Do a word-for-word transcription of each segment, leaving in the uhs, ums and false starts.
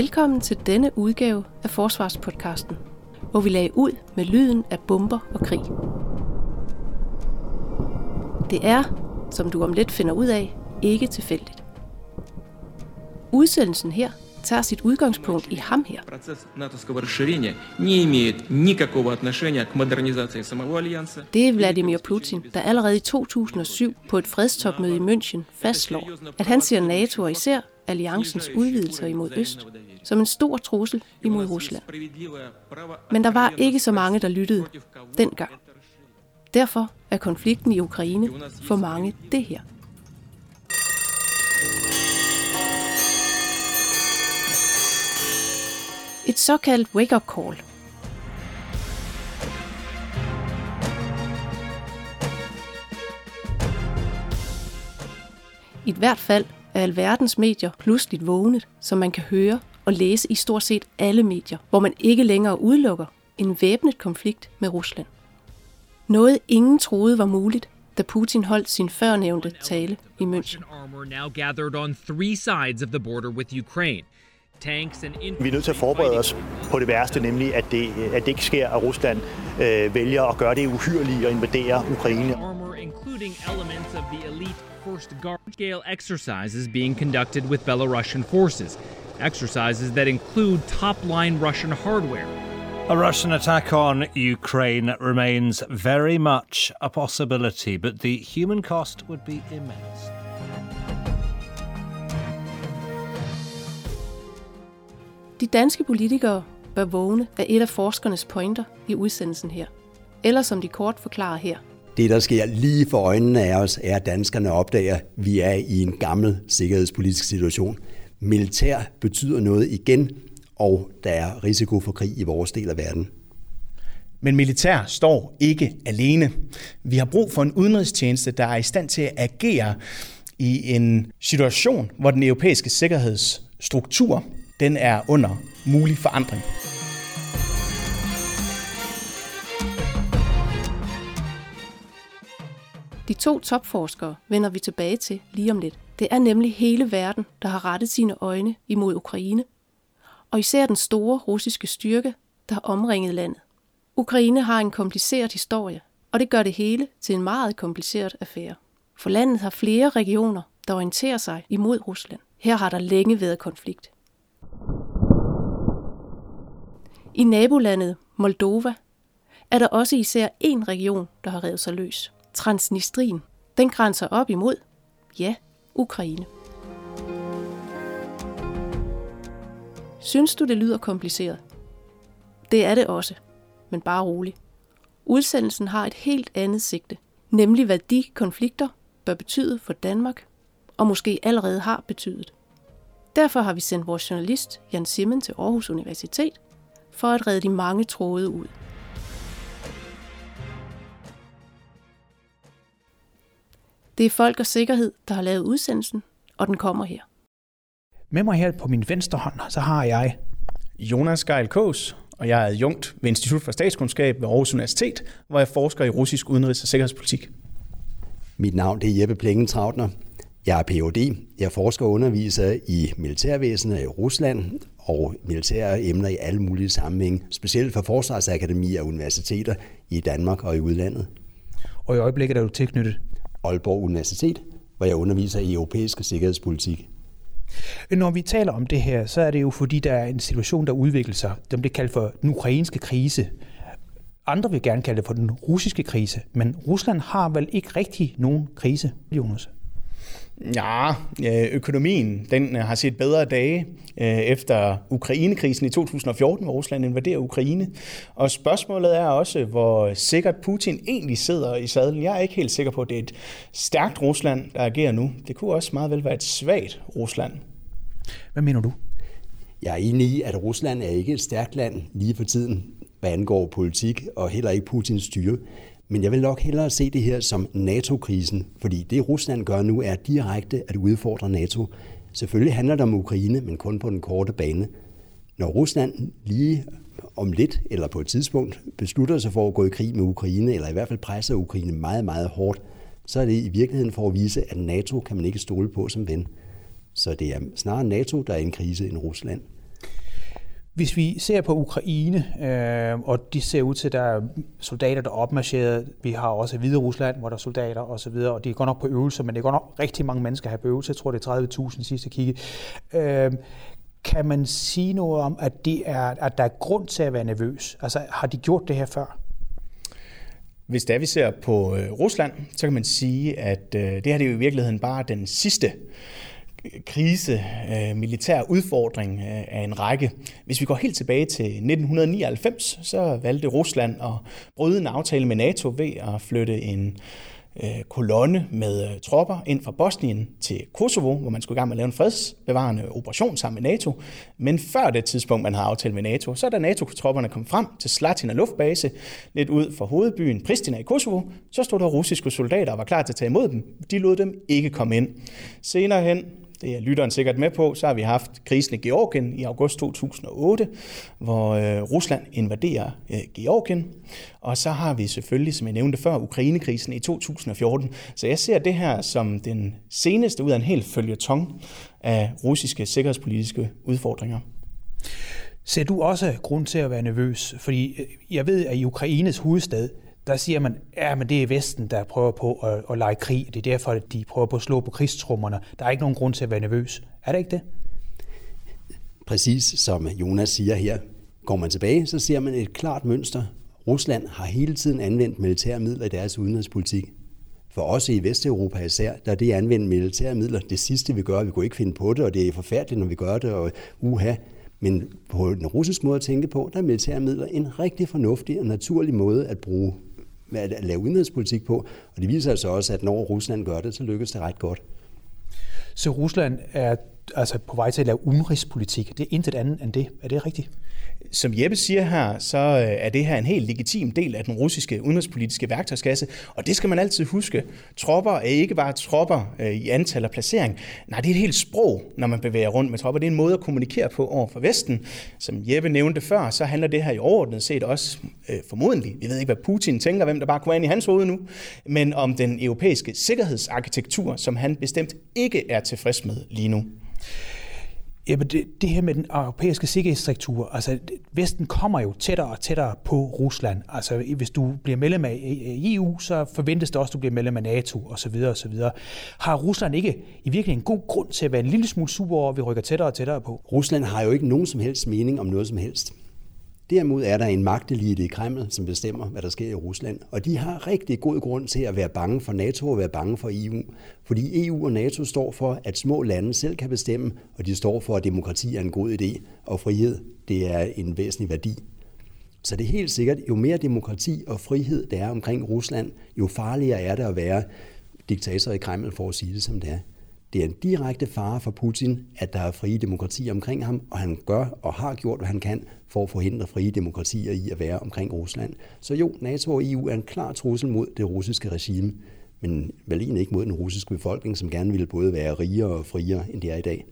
Velkommen til denne udgave af Forsvarspodcasten, hvor vi lagde ud med lyden af bomber og krig. Det er, som du om lidt finder ud af, ikke tilfældigt. Udsendelsen her tager sit udgangspunkt i ham her. Det er Vladimir Putin, der allerede i to tusind og syv på et fredstopmøde i München fastslår, at han ser NATO og især alliancens udvidelser imod øst som en stor trussel imod Rusland. Men der var ikke så mange, der lyttede dengang. Derfor er konflikten i Ukraine for mange det her. Et såkaldt wake-up call. I hvert fald er alverdens medier pludselig vågnet, som man kan høre og læse i stort set alle medier, hvor man ikke længere udelukker en væbnet konflikt med Rusland. Noget ingen troede var muligt, da Putin holdt sin førnævnte tale i München. Vi er nødt til at forberede os på det værste, nemlig at det, at det ikke sker, at Rusland øh, vælger at gøre det uhyrlige og invadere Ukraine. First Guard-scale exercises being conducted with Belarusian forces, exercises that include top-line Russian hardware. A Russian attack on Ukraine remains very much a possibility, but the human cost would be immense. De danske politikere bør vågne af et af forskernes pointer i udsendelsen her, eller som de kort forklarer her. Det, der sker lige for øjnene af os, er, at danskerne opdager, at vi er i en gammel sikkerhedspolitisk situation. Militær betyder noget igen, og der er risiko for krig i vores del af verden. Men militær står ikke alene. Vi har brug for en udenrigstjeneste, der er i stand til at agere i en situation, hvor den europæiske sikkerhedsstruktur den er under mulig forandring. De to topforskere vender vi tilbage til lige om lidt. Det er nemlig hele verden, der har rettet sine øjne imod Ukraine, og især den store russiske styrke, der har omringet landet. Ukraine har en kompliceret historie, og det gør det hele til en meget kompliceret affære. For landet har flere regioner, der orienterer sig imod Rusland. Her har der længe været konflikt. I nabolandet Moldova er der også især én region, der har revet sig løs. Transnistrien, den grænser op imod, ja, Ukraine. Synes du, det lyder kompliceret? Det er det også, men bare rolig. Udsendelsen har et helt andet sigte, nemlig hvad de konflikter bør betyde for Danmark, og måske allerede har betydet. Derfor har vi sendt vores journalist Jan Simmen til Aarhus Universitet for at redde de mange tråde ud. Det er Folk og Sikkerhed, der har lavet udsendelsen, og den kommer her. Med mig her på min venstre hånd, så har jeg Jonas Gejl Kaas, og jeg er adjunkt ved Institut for Statskundskab ved Aarhus Universitet, hvor jeg forsker i russisk udenrigs- og sikkerhedspolitik. Mit navn det er Jeppe Plenge Trautner. Jeg er Ph.D. Jeg forsker og underviser i militærvæsenet i Rusland og militære emner i alle mulige sammenhænge, specielt for forsvarsakademier og universiteter i Danmark og i udlandet. Og i øjeblikket er du tilknyttet Aalborg Universitet, hvor jeg underviser i europæisk sikkerhedspolitik. Når vi taler om det her, så er det jo fordi, der er en situation, der udvikler sig. Den bliver kaldt for den ukrainske krise. Andre vil gerne kalde det for den russiske krise, men Rusland har vel ikke rigtig nogen krise, Jonas? Ja, økonomien den har set bedre dage efter Ukrainekrisen i to tusind og fjorten, hvor Rusland invaderer Ukraine. Og spørgsmålet er også, hvor sikkert Putin egentlig sidder i sadlen. Jeg er ikke helt sikker på, at det er et stærkt Rusland, der agerer nu. Det kunne også meget vel være et svagt Rusland. Hvad mener du? Jeg er enig i, at Rusland er ikke et stærkt land lige for tiden, hvad angår politik og heller ikke Putins styre. Men jeg vil nok hellere se det her som NATO-krisen, fordi det Rusland gør nu er direkte at udfordre NATO. Selvfølgelig handler det om Ukraine, men kun på den korte bane. Når Rusland lige om lidt eller på et tidspunkt beslutter sig for at gå i krig med Ukraine, eller i hvert fald presser Ukraine meget, meget hårdt, så er det i virkeligheden for at vise, at NATO kan man ikke stole på som ven. Så det er snarere NATO, der er en krise end Rusland. Hvis vi ser på Ukraine, øh, og de ser ud til, at der er soldater, der er opmarcheret. Vi har også Hvide Rusland, hvor der er soldater osv., og de er godt nok på øvelser, men det er godt nok rigtig mange mennesker, der har på øvelser. Jeg tror, det er tredive tusind sidste kigge. Øh, kan man sige noget om, at, det er, at der er grund til at være nervøs? Altså, har de gjort det her før? Hvis det er, vi ser på Rusland, så kan man sige, at øh, det her det er jo i virkeligheden bare den sidste krise, øh, militær udfordring øh, af en række. Hvis vi går helt tilbage til nitten nioghalvfems, så valgte Rusland at bryde en aftale med NATO ved at flytte en øh, kolonne med øh, tropper ind fra Bosnien til Kosovo, hvor man skulle i gang med at lave en fredsbevarende operation sammen med NATO. Men før det tidspunkt, man havde aftalt med NATO, så da NATO-tropperne kom frem til Slatina Luftbase, lidt ud fra hovedbyen Pristina i Kosovo, så stod der russiske soldater og var klar til at tage imod dem. De lod dem ikke komme ind. Senere hen, det er lytteren sikkert med på, så har vi haft krisen i Georgien i august to tusind og otte, hvor Rusland invaderer Georgien. Og så har vi selvfølgelig, som jeg nævnte før, Ukrainekrisen i to tusind og fjorten. Så jeg ser det her som den seneste ud af en hel føljeton af russiske sikkerhedspolitiske udfordringer. Ser du også grund til at være nervøs? Fordi jeg ved, at i Ukraines hovedstad, der siger man, ja, men det er Vesten, der prøver på at, at lege krig. Det er derfor, at de prøver på at slå på krigstrummerne. Der er ikke nogen grund til at være nervøs. Er det ikke det? Præcis som Jonas siger her. Går man tilbage, så ser man et klart mønster. Rusland har hele tiden anvendt militære midler i deres udenrigspolitik. For os i Vesteuropa især, der er det anvendt militære midler. Det sidste vi gør, vi kunne ikke finde på det, og det er forfærdeligt, når vi gør det, og uha. Men på den russiske måde at tænke på, der er militære midler en rigtig fornuftig og naturlig måde at bruge at lave udenrigspolitik på, og det viser altså også, at når Rusland gør det, så lykkes det ret godt. Så Rusland er altså på vej til at lave udenrigspolitik. Det er intet andet end det. Er det rigtigt? Som Jeppe siger her, så er det her en helt legitim del af den russiske udenrigspolitiske værktøjskasse, og det skal man altid huske. Tropper er ikke bare tropper i antal og placering. Nej, det er et helt sprog, når man bevæger rundt med tropper. Det er en måde at kommunikere på over for Vesten. Som Jeppe nævnte før, så handler det her i overordnet set også øh, formodentlig. Vi ved ikke, hvad Putin tænker, hvem der bare kunne være i hans hoved nu, men om den europæiske sikkerhedsarkitektur, som han bestemt ikke er tilfreds med lige nu. Jamen det, det her med den europæiske sikkerhedsstruktur, altså Vesten kommer jo tættere og tættere på Rusland. Altså hvis du bliver medlem af E U, så forventes det også, at du bliver medlem af NATO osv. osv. Har Rusland ikke i virkeligheden en god grund til at være en lille smule sur over, at vi rykker tættere og tættere på? Rusland har jo ikke nogen som helst mening om noget som helst. Derimod er der en magtelite i Kreml, som bestemmer, hvad der sker i Rusland. Og de har rigtig god grund til at være bange for NATO og være bange for E U. Fordi E U og NATO står for, at små lande selv kan bestemme, og de står for, at demokrati er en god idé, og frihed, det er en væsentlig værdi. Så det er helt sikkert, jo mere demokrati og frihed der er omkring Rusland, jo farligere er det at være diktator i Kreml, for at sige det som det er. Det er en direkte fare for Putin, at der er frie demokratier omkring ham, og han gør og har gjort, hvad han kan for at forhindre frie demokratier i at være omkring Rusland. Så jo, NATO og E U er en klar trussel mod det russiske regime, men vel egentlig ikke mod den russiske befolkning, som gerne ville både være rigere og friere, end det er i dag.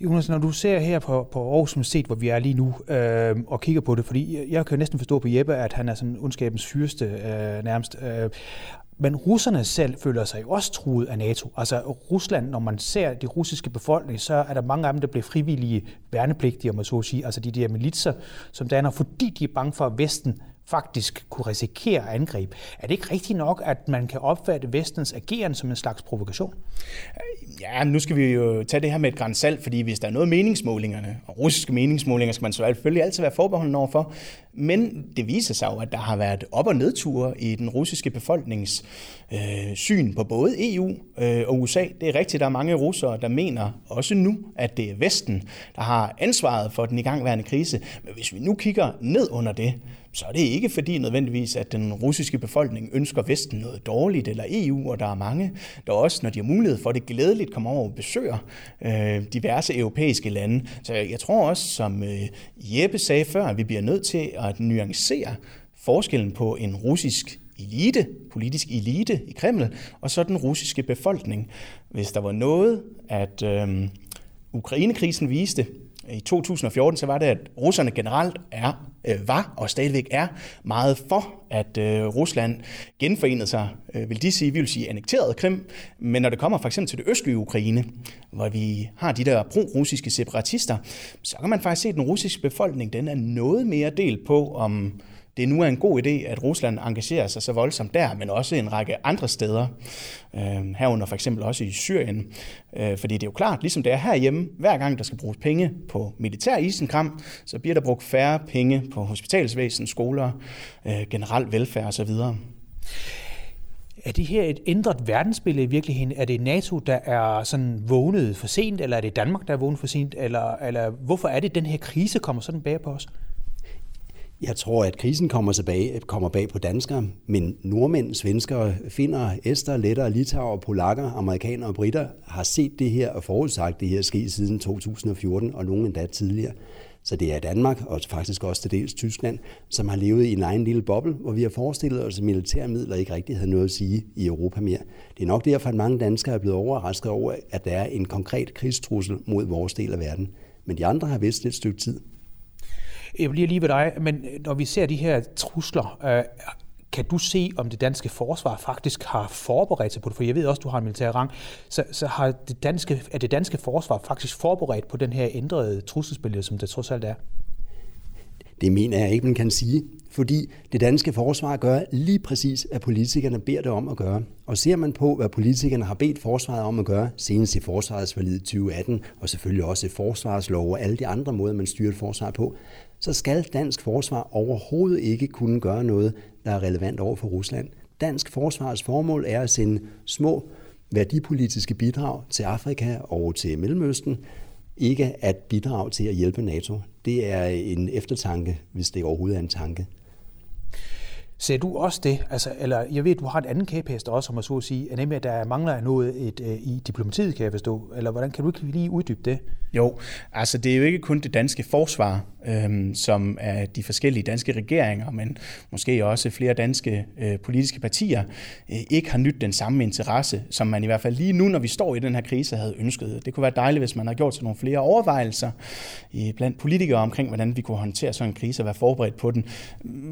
Jonas, når du ser her på, på Aarhus Universitet, hvor vi er lige nu, øh, og kigger på det, fordi jeg kan næsten forstå på Jeppe, at han er sådan ondskabens fyrste øh, nærmest. Øh, Men russerne selv føler sig jo også truet af NATO. Altså Rusland, når man ser de russiske befolkning, så er der mange af dem, der bliver frivillige værnepligtige, om man så siger, altså de der militser, som danner, fordi de er bange for, at Vesten faktisk kunne risikere angreb. Er det ikke rigtigt nok, at man kan opfatte Vestens ageren som en slags provokation? Ja, nu skal vi jo tage det her med et gran salt, fordi hvis der er noget meningsmålingerne, og russiske meningsmålinger, skal man selvfølgelig altid være forbeholden overfor. Men det viser sig jo, at der har været op- og nedture i den russiske befolknings øh, syn på både E U øh, og U S A. Det er rigtigt, der er mange russere, der mener også nu, at det er Vesten, der har ansvaret for den igangværende krise. Men hvis vi nu kigger ned under det, så er det ikke fordi nødvendigvis, at den russiske befolkning ønsker Vesten noget dårligt, eller E U, og der er mange, der også, når de har mulighed for det, glædeligt kommer over og besøger øh, diverse europæiske lande. Så jeg tror også, som øh, Jeppe sagde før, at vi bliver nødt til at nuancere forskellen på en russisk elite, politisk elite i Kreml, og så den russiske befolkning. Hvis der var noget, at øh, Ukrainekrisen viste i to tusind og fjorten, så var det, at russerne generelt er øh, var og stadigvæk er meget for, at øh, Rusland genforenede sig, øh, vil de sige, vi vil sige annekterede Krim, men når det kommer for eksempel til det østlige Ukraine, hvor vi har de der pro-russiske separatister, så kan man faktisk se, at den russiske befolkning, den er noget mere delt på, om det nu er en god idé, at Rusland engagerer sig så voldsomt der, men også en række andre steder, øh, herunder for eksempel også i Syrien. Øh, fordi det er jo klart, ligesom det er herhjemme, hver gang der skal bruges penge på militær isenkram, så bliver der brugt færre penge på hospitalsvæsen, skoler, øh, generel velfærd osv. Er det her et ændret verdensbillede i virkeligheden? Er det NATO, der er sådan vågnet for sent, eller er det Danmark, der er vågnet for sent? Eller, eller hvorfor er det, den her krise kommer sådan bag på os? Jeg tror, at krisen kommer, tilbage, kommer bag på danskere, men nordmænd, svenskere, finner, ester, lettere, litauer, polakker, amerikanere og britter har set det her og forudsagt det her ske siden to tusind og fjorten og nogen endda tidligere. Så det er Danmark og faktisk også til dels Tyskland, som har levet i en egen lille boble, hvor vi har forestillet os, at militære midler ikke rigtig havde noget at sige i Europa mere. Det er nok derfor, at mange danskere er blevet overrasket over, at der er en konkret krigstrussel mod vores del af verden. Men de andre har vidst et stykke tid. Jeg bliver lige ved dig, men når vi ser de her trusler, kan du se, om det danske forsvar faktisk har forberedt sig på det? For jeg ved også, du har en militær rang. Så, så har det danske, er det danske forsvar faktisk forberedt på den her ændrede trusselsbillede, som det trods alt er? Det mener jeg ikke, man kan sige, fordi det danske forsvar gør lige præcis, hvad politikerne beder det om at gøre. Og ser man på, hvad politikerne har bedt forsvaret om at gøre, senest i forsvarsforliget tyve atten, og selvfølgelig også i forsvarslov og alle de andre måder, man styrer et forsvar på, så skal dansk forsvar overhovedet ikke kunne gøre noget, der er relevant over for Rusland. Dansk forsvars formål er at sende små værdipolitiske bidrag til Afrika og til Mellemøsten, ikke at bidrage til at hjælpe NATO. Det er en eftertanke, hvis det overhovedet er en tanke. Ser du også det? Altså, eller jeg ved, du har et andet kæphest også, om at så at sige, nemlig at der mangler noget et, øh, i diplomatiet, kan jeg forstå. Eller hvordan kan du ikke lige uddybe det? Jo, altså det er jo ikke kun det danske forsvar, øh, som er de forskellige danske regeringer, men måske også flere danske øh, politiske partier, øh, ikke har nydt den samme interesse, som man i hvert fald lige nu, når vi står i den her krise, havde ønsket. Det kunne være dejligt, hvis man havde gjort sig nogle flere overvejelser i, blandt politikere omkring, hvordan vi kunne håndtere sådan en krise og være forberedt på den.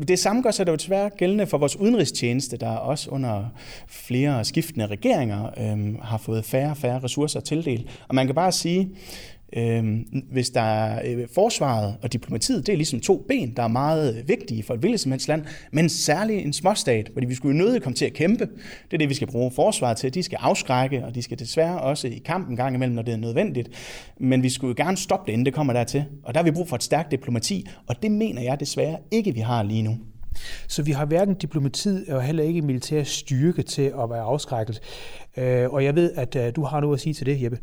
Det samme gør sig da jo desværre gældende for vores udenrigstjeneste, der også under flere skiftende regeringer øh, har fået færre og færre ressourcer tildelt. Og man kan bare sige, øh, hvis der er øh, forsvaret og diplomatiet, det er ligesom to ben, der er meget vigtige for et hvilket som helst land, men særligt en småstat, fordi vi skulle jo nødig komme til at kæmpe. Det er det, vi skal bruge forsvaret til. De skal afskrække, og de skal desværre også i kampen gang imellem, når det er nødvendigt. Men vi skulle jo gerne stoppe det, inden det kommer dertil. Og der har vi brug for et stærkt diplomati, og det mener jeg desværre ikke, vi har lige nu. Så vi har hverken diplomatiet og heller ikke militær styrke til at være afskrækket. Og jeg ved, at du har noget at sige til det, Jeppe.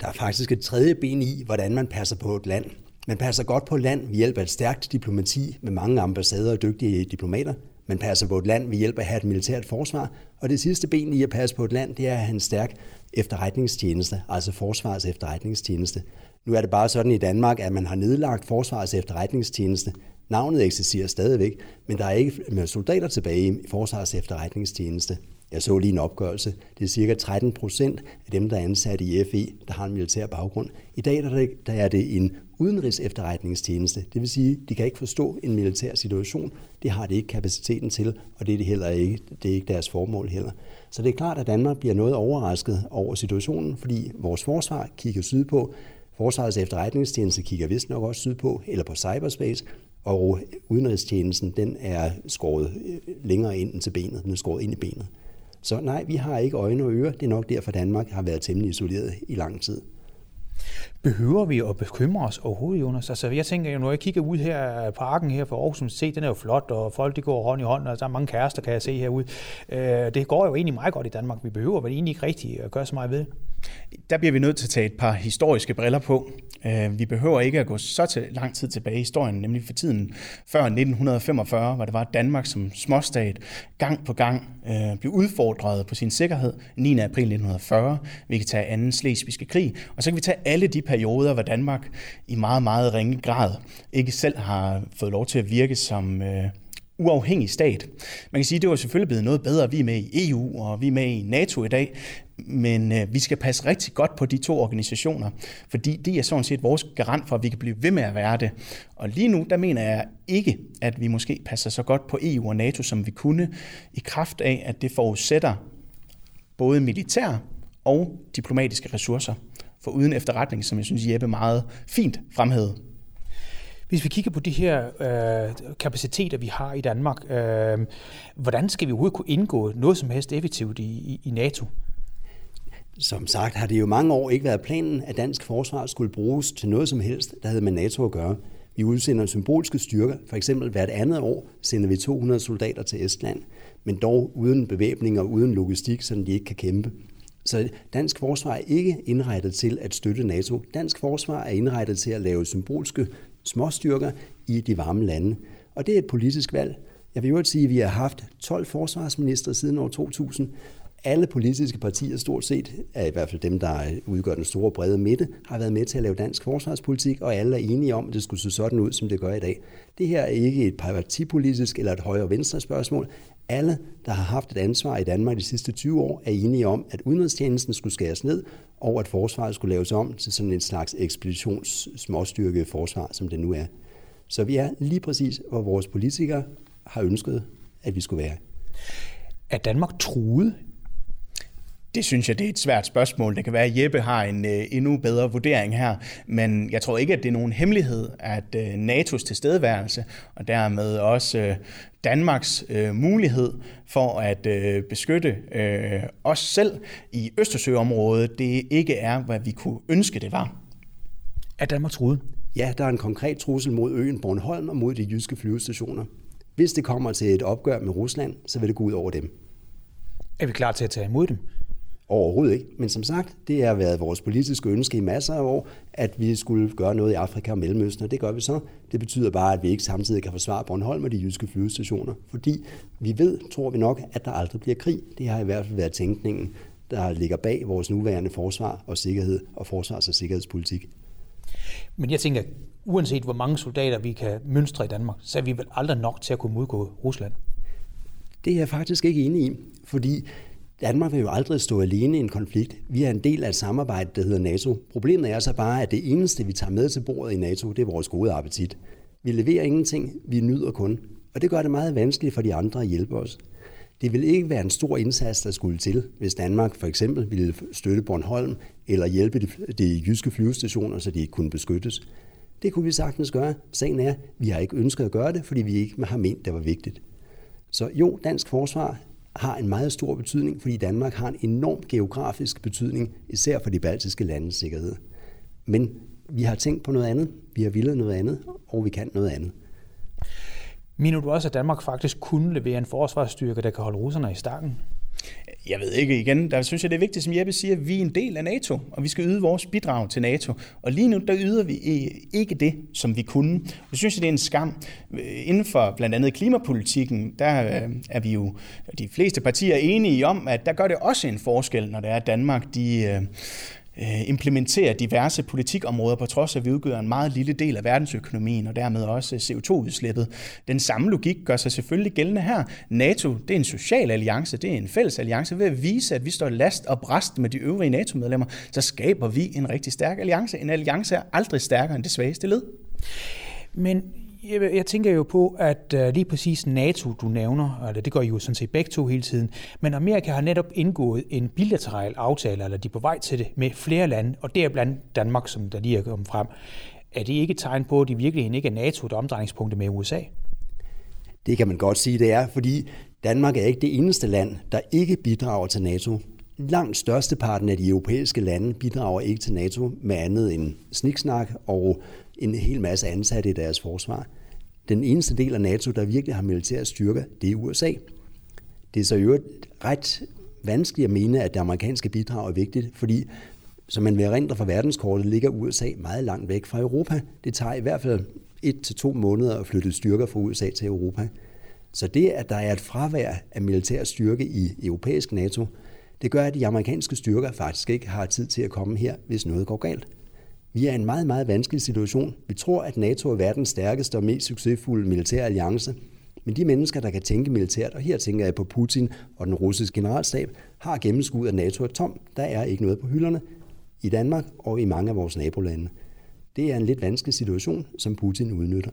Der er faktisk et tredje ben i, hvordan man passer på et land. Man passer godt på et land ved hjælp af et stærkt diplomati med mange ambassader og dygtige diplomater. Man passer på et land ved hjælp af at have et militært forsvar. Og det sidste ben i at passe på et land, det er at have en stærk efterretningstjeneste, altså forsvarets efterretningstjeneste. Nu er det bare sådan i Danmark, at man har nedlagt forsvarets efterretningstjeneste. Navnet eksisterer stadigvæk, men der er ikke soldater tilbage i forsvarets efterretningstjeneste. Jeg så lige en opgørelse. Det er cirka tretten procent af dem, der er ansat i F E, der har en militær baggrund. I dag der er det en udenrigs efterretningstjeneste. Det vil sige, de kan ikke forstå en militær situation. Det har de ikke kapaciteten til, og det er det heller ikke. Det er ikke deres formål heller. Så det er klart, at Danmark bliver noget overrasket over situationen, fordi vores forsvar kigger sydpå. Forsvarets efterretningstjeneste kigger vist nok også sydpå, eller på cyberspace. Og udenrigstjenesten, den er skåret længere ind til benet, den er skåret ind i benet. Så nej, vi har ikke øjne og ører. Det er nok derfor, Danmark har været temmelig isoleret i lang tid. Behøver vi at bekymre os overhovedet, Jonas? Altså, jeg tænker jo, når jeg kigger ud her, parken her for Aarhus Universitet, den er jo flot, og folk de går hånd i hånd, og der er mange kærester, kan jeg se herude. Det går jo egentlig meget godt i Danmark. Vi behøver vel egentlig ikke rigtigt at gøre så meget ved. Der bliver vi nødt til at tage et par historiske briller på. Vi behøver ikke at gå så til lang tid tilbage i historien, nemlig for tiden før nitten femogfyrre, hvor det var Danmark som småstat gang på gang øh, blev udfordret på sin sikkerhed. niende april nitten fyrre, vi kan tage anden slesvigske krig, og så kan vi tage alle de perioder, hvor Danmark i meget, meget ringe grad ikke selv har fået lov til at virke som øh, uafhængig stat. Man kan sige, at det var selvfølgelig blevet noget bedre. Vi er med i E U, og vi er med i NATO i dag, men øh, vi skal passe rigtig godt på de to organisationer, fordi det er sådan set vores garant for, at vi kan blive ved med at være det. Og lige nu, der mener jeg ikke, at vi måske passer så godt på E U og NATO, som vi kunne, i kraft af, at det forudsætter både militær og diplomatiske ressourcer, for uden efterretning, som jeg synes, Jeppe meget fint fremhævede. Hvis vi kigger på de her øh, kapaciteter, vi har i Danmark, øh, hvordan skal vi overhovedet kunne indgå noget som helst effektivt i, i, i NATO? Som sagt har det jo mange år ikke været planen, at dansk forsvar skulle bruges til noget som helst, der havde med NATO at gøre. Vi udsender symbolske styrker. For eksempel hvert andet år sender vi to hundrede soldater til Estland, men dog uden bevæbning og uden logistik, så de ikke kan kæmpe. Så dansk forsvar er ikke indrettet til at støtte NATO. Dansk forsvar er indrettet til at lave symbolske småstyrker i de varme lande. Og det er et politisk valg. Jeg vil jo sige, at vi har haft tolv forsvarsministre siden år to tusind. Alle politiske partier, stort set, i hvert fald dem, der udgør den store brede midte, har været med til at lave dansk forsvarspolitik, og alle er enige om, at det skulle se sådan ud, som det gør i dag. Det her er ikke et partipolitisk eller et højre-venstre spørgsmål. Alle, der har haft et ansvar i Danmark de sidste tyve år, er enige om, at udenrigstjenesten skulle skæres ned, og at forsvaret skulle laves om til sådan en slags ekspeditions-småstyrke forsvar, som det nu er. Så vi er lige præcis, hvor vores politikere har ønsket, at vi skulle være. Er Danmark truet? Det synes jeg, det er et svært spørgsmål. Det kan være, at Jeppe har en øh, endnu bedre vurdering her, men jeg tror ikke, at det er nogen hemmelighed, at øh, NATOs tilstedeværelse og dermed også øh, Danmarks øh, mulighed for at øh, beskytte øh, os selv i Østersøområdet, det ikke er, hvad vi kunne ønske, det var. Er Danmark truet? Ja, der er en konkret trussel mod øen Bornholm og mod de jyske flyvestationer. Hvis det kommer til et opgør med Rusland, så vil det gå ud over dem. Er vi klar til at tage imod dem? Overhovedet ikke. Men som sagt, det har været vores politiske ønske i masser af år, at vi skulle gøre noget i Afrika og Mellemøsten, og det gør vi så. Det betyder bare, at vi ikke samtidig kan forsvare Bornholm og de jyske flyvestationer, fordi vi ved, tror vi nok, at der aldrig bliver krig. Det har i hvert fald været tænkningen, der ligger bag vores nuværende forsvar og sikkerhed og forsvars- og sikkerhedspolitik. Men jeg tænker, uanset hvor mange soldater vi kan mønstre i Danmark, så er vi vel aldrig nok til at kunne modgå Rusland? Det er jeg faktisk ikke enig i, fordi Danmark vil jo aldrig stå alene i en konflikt. Vi er en del af et samarbejde, der hedder NATO. Problemet er så bare, at det eneste, vi tager med til bordet i NATO, det er vores gode appetit. Vi leverer ingenting, vi nyder kun. Og det gør det meget vanskeligt for de andre at hjælpe os. Det vil ikke være en stor indsats, der skulle til, hvis Danmark for eksempel ville støtte Bornholm eller hjælpe de, de jyske flyvestationer, så de ikke kunne beskyttes. Det kunne vi sagtens gøre. Sagen er, at vi har ikke ønsket at gøre det, fordi vi ikke har ment, det var vigtigt. Så jo, dansk forsvar har en meget stor betydning, fordi Danmark har en enorm geografisk betydning, især for de baltiske landes sikkerhed. Men vi har tænkt på noget andet, vi har villet noget andet, og vi kan noget andet. Mener du også, at Danmark faktisk kunne levere en forsvarsstyrke, der kan holde russerne i stakken? Jeg ved ikke igen. Der synes jeg, det er vigtigt, som Jeppe siger, at vi er en del af NATO, og vi skal yde vores bidrag til NATO. Og lige nu, der yder vi ikke det, som vi kunne. Jeg synes, det er en skam. Inden for blandt andet klimapolitikken, der er vi jo de fleste partier enige om, at der gør det også en forskel, når det er Danmark, de implementerer diverse politikområder, på trods af, at vi udgør en meget lille del af verdensøkonomien, og dermed også C O to-udslippet. Den samme logik gør sig selvfølgelig gældende her. NATO, det er en social alliance, det er en fælles alliance. Ved at vise, at vi står last og brast med de øvrige NATO-medlemmer, så skaber vi en rigtig stærk alliance. En alliance er aldrig stærkere end det svageste led. Men jeg tænker jo på, at lige præcis NATO, du nævner, eller det gør I jo sådan set begge to hele tiden, men Amerika har netop indgået en bilateral aftale, eller de er på vej til det, med flere lande, og deriblandt Danmark, som der lige er kommet frem. Er det ikke et tegn på, at det virkelig ikke er NATO, der er omdrejningspunktet med U S A? Det kan man godt sige, det er, fordi Danmark er ikke det eneste land, der ikke bidrager til NATO. Langt størsteparten af de europæiske lande bidrager ikke til NATO med andet end sniksnak og en hel masse ansatte i deres forsvar. Den eneste del af NATO, der virkelig har militære styrker, det er U S A. Det er så jo ret vanskeligt at mene, at det amerikanske bidrag er vigtigt, fordi som man vil erindre fra verdenskortet, ligger U S A meget langt væk fra Europa. Det tager i hvert fald et til to måneder at flytte styrker fra U S A til Europa. Så det, at der er et fravær af militær styrke i europæisk NATO, det gør, at de amerikanske styrker faktisk ikke har tid til at komme her, hvis noget går galt. Vi er i en meget, meget vanskelig situation. Vi tror, at NATO er verdens stærkeste og mest succesfulde militære alliance, Men de mennesker, der kan tænke militært, og her tænker jeg på Putin og den russiske generalstab, har gennemskuet, at NATO er tom. Der er ikke noget på hylderne i Danmark og i mange af vores nabolande. Det er en lidt vanskelig situation, som Putin udnytter.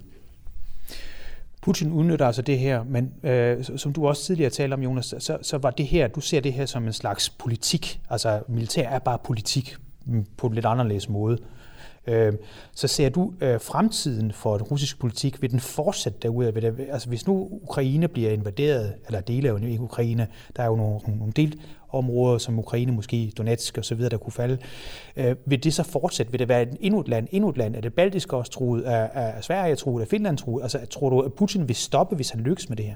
Putin udnytter altså det her, men øh, som du også tidligere talte om, Jonas, så, så var det her, du ser det her som en slags politik. Altså militær er bare politik på en lidt anderledes måde. Øh, så ser du øh, fremtiden for den russiske politik, vil den fortsætte derude? Vil der, altså hvis nu Ukraine bliver invaderet, eller dele af ikke Ukraine, der er jo nogle, nogle delområder, som Ukraine måske, Donetsk og så videre, der kunne falde. Øh, vil det så fortsætte? Vil det være endnu et land, endnu et land? Er det baltiske også truet? Er, er Sverige truet? Er Finland truet? Altså tror du, at Putin vil stoppe, hvis han lykkes med det her?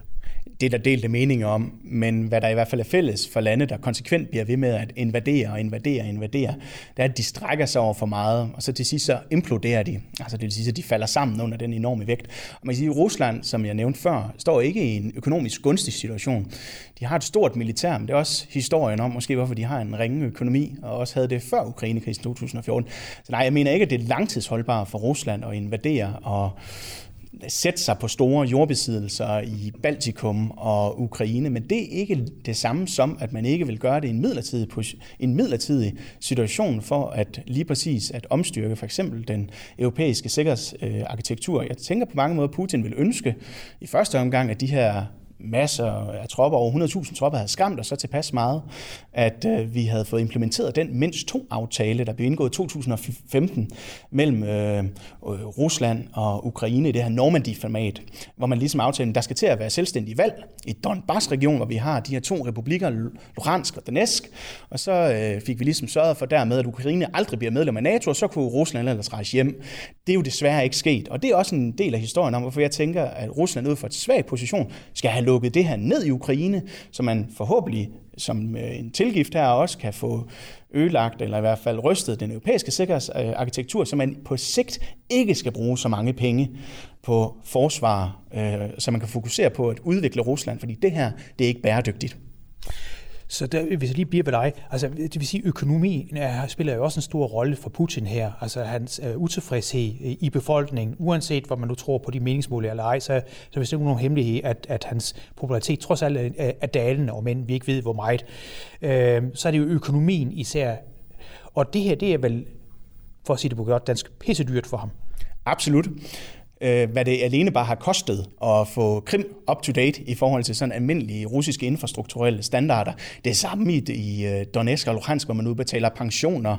Det er der delte meninger om, men hvad der i hvert fald er fælles for lande, der konsekvent bliver ved med at invadere og invadere og invadere, det er, at de strækker sig over for meget, og så til sidst så imploderer de. Altså det vil sige, at de falder sammen under den enorme vægt. Og man kan sige, at Rusland, som jeg nævnte før, står ikke i en økonomisk gunstig situation. De har et stort militær, men det er også historien om, måske hvorfor de har en ringe økonomi, og også havde det før Ukrainekrisen to tusind og fjorten. Så nej, jeg mener ikke, at det er langtidsholdbart for Rusland at invadere og sætte sig på store jordbesiddelser i Baltikum og Ukraine, men det er ikke det samme som, at man ikke vil gøre det i en midlertidig, en midlertidig situation for at lige præcis at omstyrke for eksempel den europæiske sikkerhedsarkitektur. Jeg tænker på mange måder, at Putin vil ønske i første omgang, at de her masser af tropper, over hundrede tusind tropper, havde skræmt og så tilpas meget, at øh, vi havde fået implementeret den mindst to aftale, der blev indgået i to tusind og femten mellem øh, Rusland og Ukraine i det her Normandy-format, hvor man ligesom aftalte, at der skal til at være selvstændige valg i Donbass-regionen, hvor vi har de her to republikker, Luhansk og Donetsk, og så øh, fik vi ligesom sørget for dermed, at Ukraine aldrig bliver medlem af NATO, og så kunne Rusland ellers rejse hjem. Det er jo desværre ikke sket, og det er også en del af historien om, hvorfor jeg tænker, at Rusland ud fra et svag position skal have lukket det her ned i Ukraine, så man forhåbentlig som en tilgift her også kan få ødelagt, eller i hvert fald rystet den europæiske sikkerhedsarkitektur, så man på sigt ikke skal bruge så mange penge på forsvar, så man kan fokusere på at udvikle Rusland, fordi det her, det er ikke bæredygtigt. Så der, hvis jeg lige bliver ved dig, altså det vil sige, økonomien er, spiller jo også en stor rolle for Putin her, altså hans øh, utilfredshed i befolkningen, uanset hvor man nu tror på de meningsmålinger eller ej, så, så hvis det er nogen hemmelighed, at, at hans popularitet trods alt er, er dalende, og men vi ikke ved hvor meget, øh, så er det jo økonomien især, og det her, det er vel, for at sige det på godt dansk, pissedyrt for ham. Absolut. Hvad det alene bare har kostet at få Krim up-to-date i forhold til sådan almindelige russiske infrastrukturelle standarder. Det er samme i Donetsk og Luhansk, hvor man udbetaler pensioner,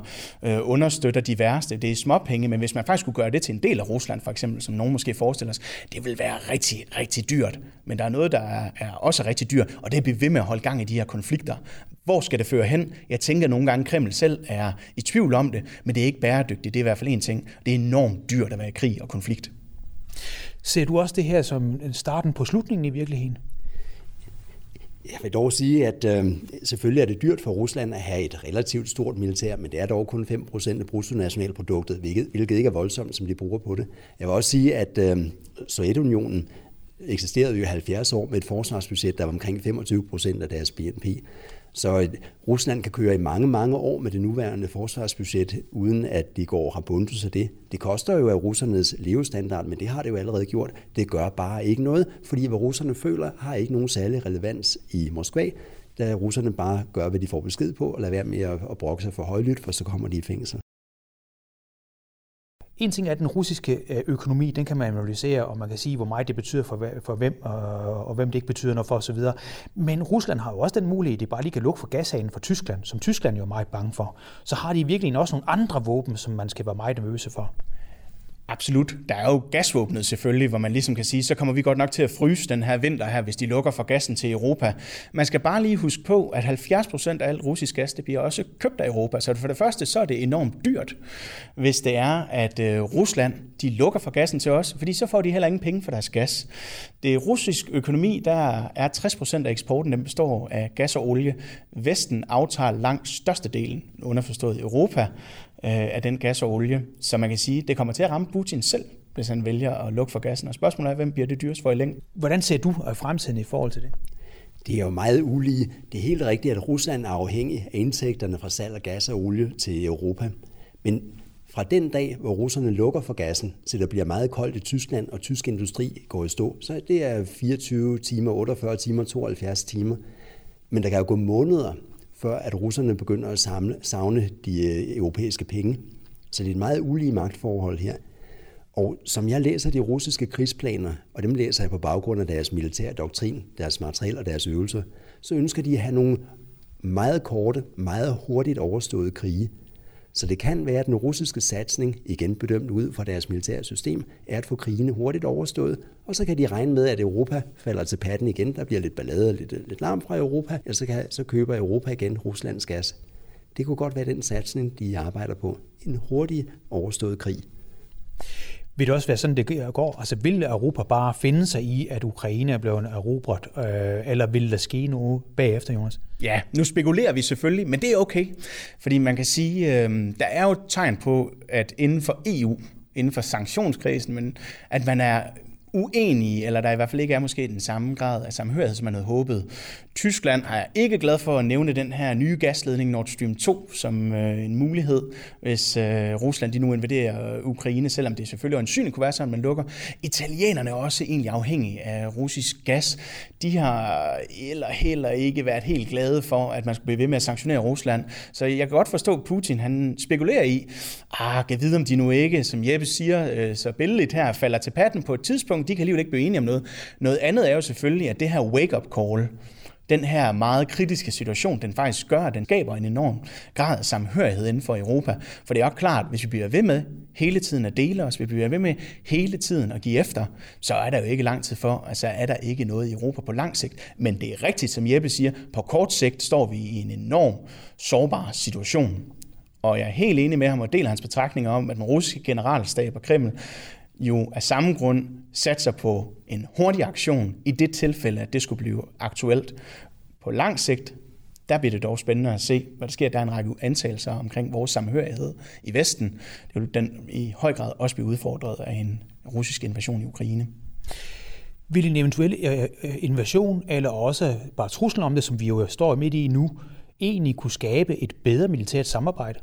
understøtter de værste. Det er småpenge, men hvis man faktisk kunne gøre det til en del af Rusland, for eksempel, som nogen måske forestiller sig, det vil være rigtig, rigtig dyrt. Men der er noget, der er også rigtig dyrt, og det er blevet ved med at holde gang i de her konflikter. Hvor skal det føre hen? Jeg tænker nogle gange, Kreml selv er i tvivl om det, men det er ikke bæredygtigt. Det er i hvert fald en ting. Det er enormt dyrt at være i krig og konflikt. Ser du også det her som starten på slutningen i virkeligheden? Jeg vil dog sige, at øh, selvfølgelig er det dyrt for Rusland at have et relativt stort militær, men det er dog kun fem procent af bruttonationalproduktet, hvilket, hvilket ikke er voldsomt, som de bruger på det. Jeg vil også sige, at øh, Sovjetunionen eksisterede jo i halvfjerds år med et forsvarsbudget, der var omkring femogtyve procent af deres B N P. Så Rusland kan køre i mange, mange år med det nuværende forsvarsbudget, uden at de går og har bundet sig det. Det koster jo af russernes levestandard, men det har det jo allerede gjort. Det gør bare ikke noget, fordi hvad russerne føler, har ikke nogen særlig relevans i Moskva, da russerne bare gør, hvad de får besked på, og lader være med at brokke sig for højlydt, for så kommer de i fængsel. En ting er, at den russiske økonomi, den kan man analysere, og man kan sige, hvor meget det betyder for, for hvem, og, og hvem det ikke betyder noget for osv. Men Rusland har jo også den mulighed, at de bare lige kan lukke for gashanen for Tyskland, som Tyskland jo er meget bange for. Så har de virkelig også nogle andre våben, som man skal være meget nervøse for. Absolut. Der er jo gasvåbnet selvfølgelig, hvor man ligesom kan sige, så kommer vi godt nok til at fryse den her vinter her, hvis de lukker for gassen til Europa. Man skal bare lige huske på, at halvfjerds procent af alt russisk gas, det bliver også købt af Europa. Så for det første, så er det enormt dyrt, hvis det er, at Rusland, de lukker for gassen til os, fordi så får de heller ingen penge for deres gas. Det russiske økonomi, der er tres procent af eksporten, den består af gas og olie. Vesten aftager langt størstedelen, underforstået Europa, af den gas og olie, så man kan sige, det kommer til at ramme Putin selv, hvis han vælger at lukke for gassen. Og spørgsmålet er, hvem bliver det dyrest for i længden? Hvordan ser du fremtiden i forhold til det? Det er jo meget ulige. Det er helt rigtigt, at Rusland er afhængig af indtægterne fra salg af gas og olie til Europa. Men Fra den dag, hvor russerne lukker for gassen, så der bliver meget koldt i Tyskland, og tysk industri går i stå, så det er fireogtyve timer, otteogfyrre timer, tooghalvfjerds timer. Men der kan jo gå måneder, før at russerne begynder at samle, savne de europæiske penge. Så det er et meget ulige magtforhold her. Og som jeg læser de russiske krigsplaner, og dem læser jeg på baggrund af deres militære doktrin, deres materiel og deres øvelser, så ønsker de at have nogle meget korte, meget hurtigt overståede krige. Så det kan være, at den russiske satsning, igen bedømt ud fra deres militære system, er at få krigene hurtigt overstået, og så kan de regne med, at Europa falder til patten igen. Der bliver lidt ballade og lidt, lidt larm fra Europa, og så, kan, så køber Europa igen Ruslands gas. Det kunne godt være den satsning, de arbejder på. En hurtig overstået krig. Vil det også være sådan, det går? Altså vil Europa bare finde sig i, at Ukraine er blevet erobret, øh, eller vil der ske noget bagefter, Jonas? Ja, nu spekulerer vi selvfølgelig, men det er okay. Fordi man kan sige, øh, der er jo et tegn på, at inden for E U, inden for sanktionskrisen, men at man er uenige, eller der i hvert fald ikke er måske den samme grad af samhørighed, som man havde håbet. Tyskland er ikke glad for at nævne den her nye gasledning Nord Stream to som øh, en mulighed, hvis øh, Rusland de nu invaderer Ukraine, selvom det selvfølgelig uansynligt kunne være sådan, man lukker. Italienerne er også egentlig afhængige af russisk gas. De har eller heller ikke været helt glade for, at man skulle blive ved med at sanktionere Rusland. Så jeg kan godt forstå, at Putin han spekulerer i, ah, kan vide om de nu ikke, som Jeppe siger, øh, så billedligt her falder til patten på et tidspunkt. De kan alligevel ikke blive enige om noget. Noget andet er jo selvfølgelig, at det her wake-up call, den her meget kritiske situation, den faktisk gør, at den skaber en enorm grad af samhørighed inden for Europa. For det er også klart, at hvis vi bliver ved med hele tiden at dele os, hvis vi bliver ved med hele tiden at give efter, så er der jo ikke lang tid for, altså er der ikke noget i Europa på lang sigt. Men det er rigtigt, som Jeppe siger, på kort sigt står vi i en enorm sårbar situation. Og jeg er helt enig med ham og deler hans betragtninger om, at den russiske generalstab og Kreml jo af samme grund satser på en hurtig aktion i det tilfælde, at det skulle blive aktuelt. På lang sigt, der bliver det dog spændende at se, hvad der sker. Der er en række antagelser omkring vores samhørighed i Vesten. Det vil den i høj grad også blive udfordret af en russisk invasion i Ukraine. Vil en eventuel invasion, eller også bare truslen om det, som vi jo står midt i nu, egentlig kunne skabe et bedre militært samarbejde?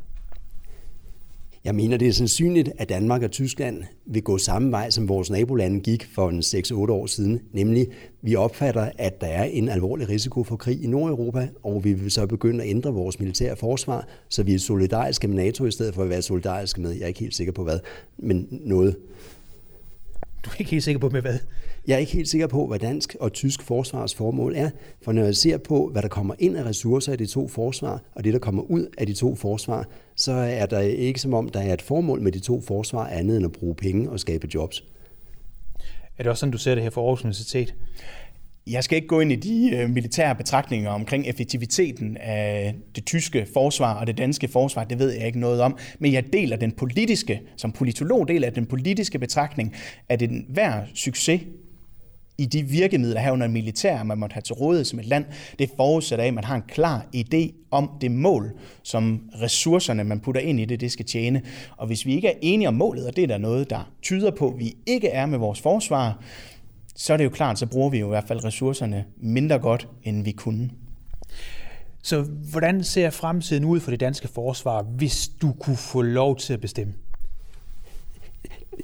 Jeg mener, det er sandsynligt, at Danmark og Tyskland vil gå samme vej, som vores nabolande gik for en seks til otte år siden. Nemlig, vi opfatter, at der er en alvorlig risiko for krig i Nordeuropa, og vi vil så begynde at ændre vores militære forsvar, så vi er solidariske med NATO i stedet for at være solidariske med, jeg er ikke helt sikker på hvad, men noget. Du er ikke helt sikker på med hvad? Jeg er ikke helt sikker på, hvad dansk og tysk forsvarsformål er, for når jeg ser på, hvad der kommer ind af ressourcer i de to forsvar, og det, der kommer ud af de to forsvar, så er der ikke som om, der er et formål med de to forsvar andet end at bruge penge og skabe jobs. Er det også sådan, du ser det her for Aarhus Universitet? Jeg skal ikke gå ind i de militære betragtninger omkring effektiviteten af det tyske forsvar og det danske forsvar, det ved jeg ikke noget om, men jeg deler den politiske, som politolog deler den politiske betragtning, at enhver succes i de virkemidler herunder militær, man måtte have til rådighed som et land, det forudsætter af, at man har en klar idé om det mål, som ressourcerne, man putter ind i det, det skal tjene. Og hvis vi ikke er enige om målet, og det er der noget, der tyder på, at vi ikke er med vores forsvar, så er det jo klart, så bruger vi jo i hvert fald ressourcerne mindre godt, end vi kunne. Så hvordan ser fremtiden ud for det danske forsvar, hvis du kunne få lov til at bestemme?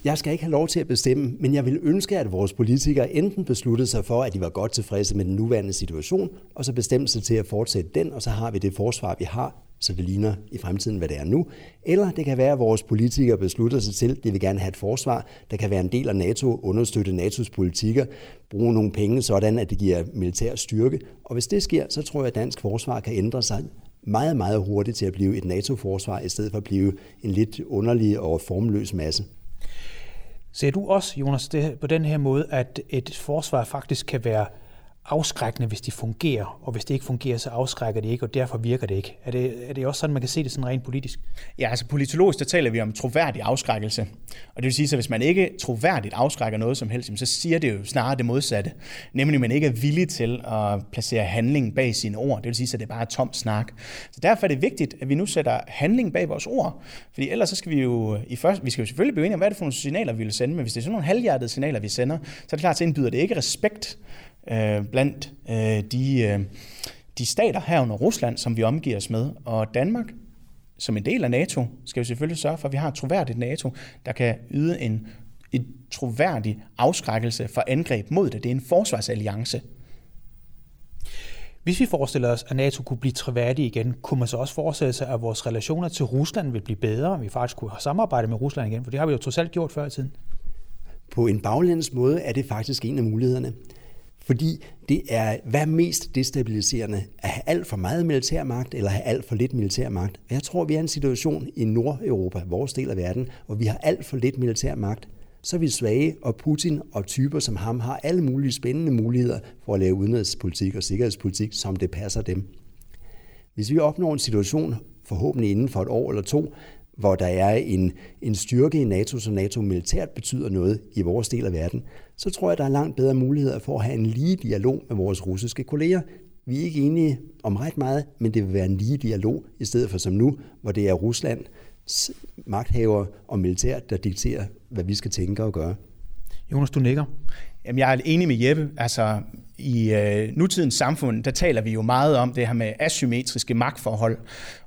Jeg skal ikke have lov til at bestemme, men jeg vil ønske, at vores politikere enten besluttede sig for, at de var godt tilfredse med den nuværende situation, og så bestemte sig til at fortsætte den, og så har vi det forsvar, vi har, så det ligner i fremtiden, hvad det er nu. Eller det kan være, at vores politikere beslutter sig til, at de vil gerne have et forsvar, der kan være en del af NATO, understøtte NATO's politikker, bruge nogle penge sådan, at det giver militær styrke. Og hvis det sker, så tror jeg, at dansk forsvar kan ændre sig meget, meget hurtigt til at blive et NATO-forsvar, i stedet for at blive en lidt underlig og formløs masse. Ser du også, Jonas, det på den her måde, at et forsvar faktisk kan være afskrækkende, hvis de fungerer, og hvis det ikke fungerer, så afskrækker det ikke, og derfor virker det ikke? Er det, er det også sådan, man kan se det sådan rent politisk? Ja, altså politologisk, der taler vi om troværdig afskrækkelse. Og det vil sige, at hvis man ikke troværdigt afskrækker noget som helst, så siger det jo snarere det modsatte. Nemlig, at man ikke er villig til at placere handling bag sine ord. Det vil sige, at det bare er tom snak. Så derfor er det vigtigt, at vi nu sætter handling bag vores ord. Fordi ellers så skal vi jo i første, vi skal jo selvfølgelig blive enige om, hvad det er for nogle signaler, vi vil sende, men hvis det er sådan nogle halvhjertede signaler, vi sender, så er det klart, så indbyder det ikke respekt Øh, blandt øh, de, øh, de stater herunder Rusland, som vi omgiver os med. Og Danmark som en del af NATO skal vi selvfølgelig sørge for, at vi har et troværdigt NATO, der kan yde en, en troværdig afskrækkelse for angreb mod det. Det er en forsvarsalliance. Hvis vi forestiller os, at NATO kunne blive troværdig igen, kunne man så også forestille sig, at vores relationer til Rusland vil blive bedre, og vi faktisk kunne samarbejde med Rusland igen, for det har vi jo trods alt gjort før i tiden. På en baglands måde er det faktisk en af mulighederne. Fordi det er, hvad mest destabiliserende, at have alt for meget militærmagt eller have alt for lidt militærmagt. Jeg tror, vi er i en situation i Nordeuropa, vores del af verden, hvor vi har alt for lidt militærmagt. Så er vi svage, og Putin og typer som ham har alle mulige spændende muligheder for at lave udenrigspolitik og sikkerhedspolitik, som det passer dem. Hvis vi opnår en situation, forhåbentlig inden for et år eller to, hvor der er en, en styrke i NATO, så NATO militært betyder noget i vores del af verden, så tror jeg, der er langt bedre muligheder for at have en lige dialog med vores russiske kolleger. Vi er ikke enige om ret meget, men det vil være en lige dialog, i stedet for som nu, hvor det er Ruslands magthavere og militær, der dikterer, hvad vi skal tænke og gøre. Jonas, du nikker. Jamen, jeg er enig med Jeppe. Altså, i øh, nutidens samfund, der taler vi jo meget om det her med asymmetriske magtforhold.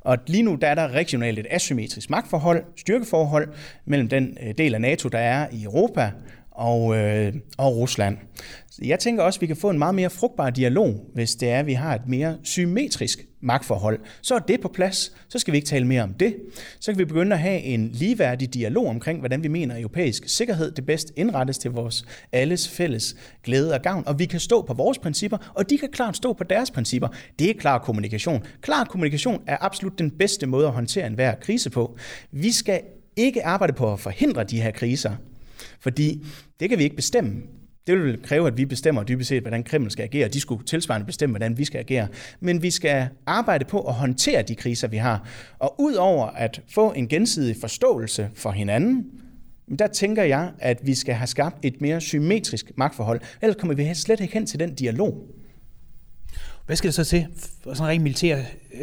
Og lige nu, der er der regionalt et asymmetrisk magtforhold, styrkeforhold, mellem den øh, del af NATO, der er i Europa og, øh, og Rusland. Jeg tænker også, at vi kan få en meget mere frugtbar dialog, hvis det er, at vi har et mere symmetrisk magtforhold. Så er det på plads, så skal vi ikke tale mere om det. Så kan vi begynde at have en ligeværdig dialog omkring, hvordan vi mener, at europæisk sikkerhed det bedst indrettes til vores alles fælles glæde og gavn. Og vi kan stå på vores principper, og de kan klart stå på deres principper. Det er klar kommunikation. Klar kommunikation er absolut den bedste måde at håndtere enhver krise på. Vi skal ikke arbejde på at forhindre de her kriser, fordi det kan vi ikke bestemme. Det vil kræve, at vi bestemmer dybest set, hvordan Kreml skal agere, og de skulle tilsvarende bestemme, hvordan vi skal agere. Men vi skal arbejde på at håndtere de kriser, vi har. Og udover at få en gensidig forståelse for hinanden, der tænker jeg, at vi skal have skabt et mere symmetrisk magtforhold. Ellers kommer vi slet ikke hen til den dialog. Hvad skal det så til, sådan rent militær,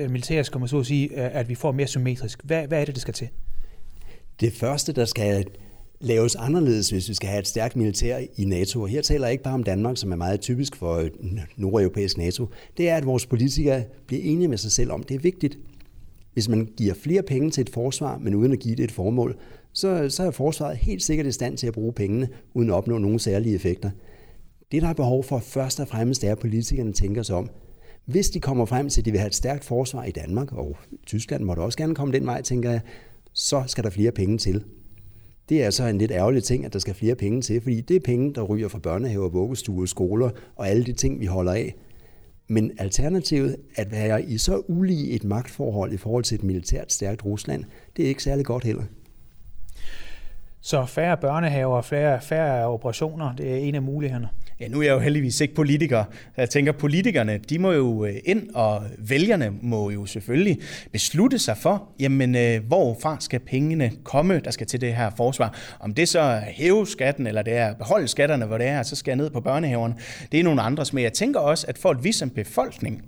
militærisk, kommer så at sige, at vi får mere symmetrisk? Hvad, hvad er det, det skal til? Det første, der skal laves anderledes, hvis vi skal have et stærkt militær i NATO. Og her taler jeg ikke bare om Danmark, som er meget typisk for nordeuropæisk NATO. Det er, at vores politikere bliver enige med sig selv om, det er vigtigt. Hvis man giver flere penge til et forsvar, men uden at give det et formål, så, så er forsvaret helt sikkert i stand til at bruge pengene, uden at opnå nogle særlige effekter. Det, der er behov for først og fremmest, er, at politikerne tænker sig om. Hvis de kommer frem til, at de vil have et stærkt forsvar i Danmark, og Tyskland måtte også gerne komme den vej, tænker jeg, så skal der flere penge til. Det er så en lidt ærgerlig ting, at der skal flere penge til, fordi det er penge, der ryger fra børnehaver, vuggestuer, skoler og alle de ting, vi holder af. Men alternativet, at være i så ulige et magtforhold i forhold til et militært stærkt Rusland, det er ikke særlig godt heller. Så færre børnehaver og færre, færre operationer, det er en af mulighederne. Ja, nu er jeg jo heldigvis ikke politiker. Jeg tænker, politikerne, de må jo ind, og vælgerne må jo selvfølgelig beslutte sig for, jamen, hvorfra skal pengene komme, der skal til det her forsvar. Om det så er hæve skatten, eller det er beholde skatterne, hvor det er, så skal jeg ned på børnehaverne. Det er nogle andres, men jeg tænker også, at for at vi som befolkning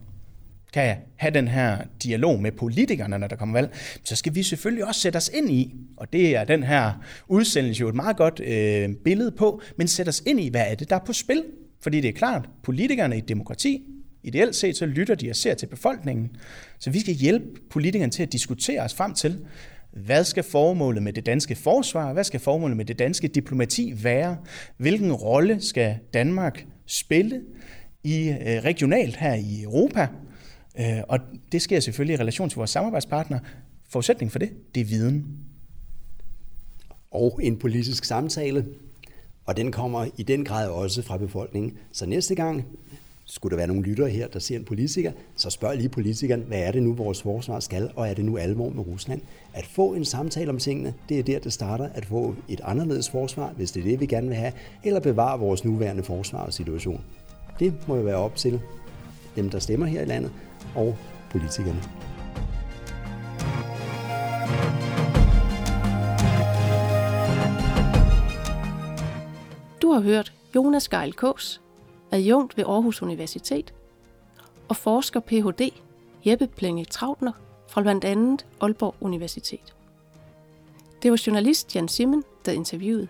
kan have den her dialog med politikerne, når der kommer valg, så skal vi selvfølgelig også sætte os ind i, og det er den her udsendelse jo et meget godt øh, billede på, men sætte os ind i, hvad er det, der er på spil? Fordi det er klart, politikerne i et demokrati, ideelt set, så lytter de og ser til befolkningen. Så vi skal hjælpe politikerne til at diskutere os frem til, hvad skal formålet med det danske forsvar, hvad skal formålet med det danske diplomati være, hvilken rolle skal Danmark spille i øh, regionalt her i Europa? Og det sker selvfølgelig i relation til vores samarbejdspartnere. Forudsætning for det, det er viden. Og en politisk samtale, og den kommer i den grad også fra befolkningen. Så næste gang, skulle der være nogle lyttere her, der ser en politiker, så spørg lige politikeren, hvad er det nu, vores forsvar skal, og er det nu alvor med Rusland? At få en samtale om tingene, det er der, det starter. At få et anderledes forsvar, hvis det er det, vi gerne vil have, eller bevare vores nuværende forsvarssituation. Det må jo være op til dem, der stemmer her i landet, og politikerne. Du har hørt Jonas Gejl Kaas, adjunkt ved Aarhus Universitet, og forsker Ph.D. Jeppe Plenge Trautner fra blandt andet Aalborg Universitet. Det var journalist Jan Simmen, der interviewede.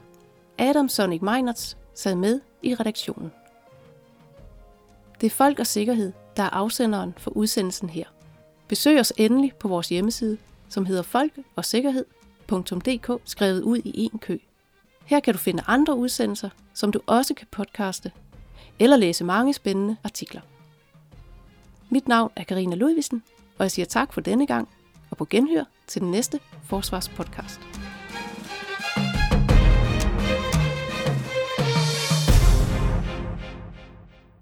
Adam Sonic Meinerts sad med i redaktionen. Det er Folk og Sikkerhed, der er afsenderen for udsendelsen her. Besøg os endelig på vores hjemmeside som hedder Folk og sikkerhed punktum d k, skrevet ud i én kø. Her kan du finde andre udsendelser, som du også kan podcaste, eller læse mange spændende artikler. Mit navn er Karina Ludvigsen, og jeg siger tak for denne gang, og på genhør til den næste Forsvarspodcast.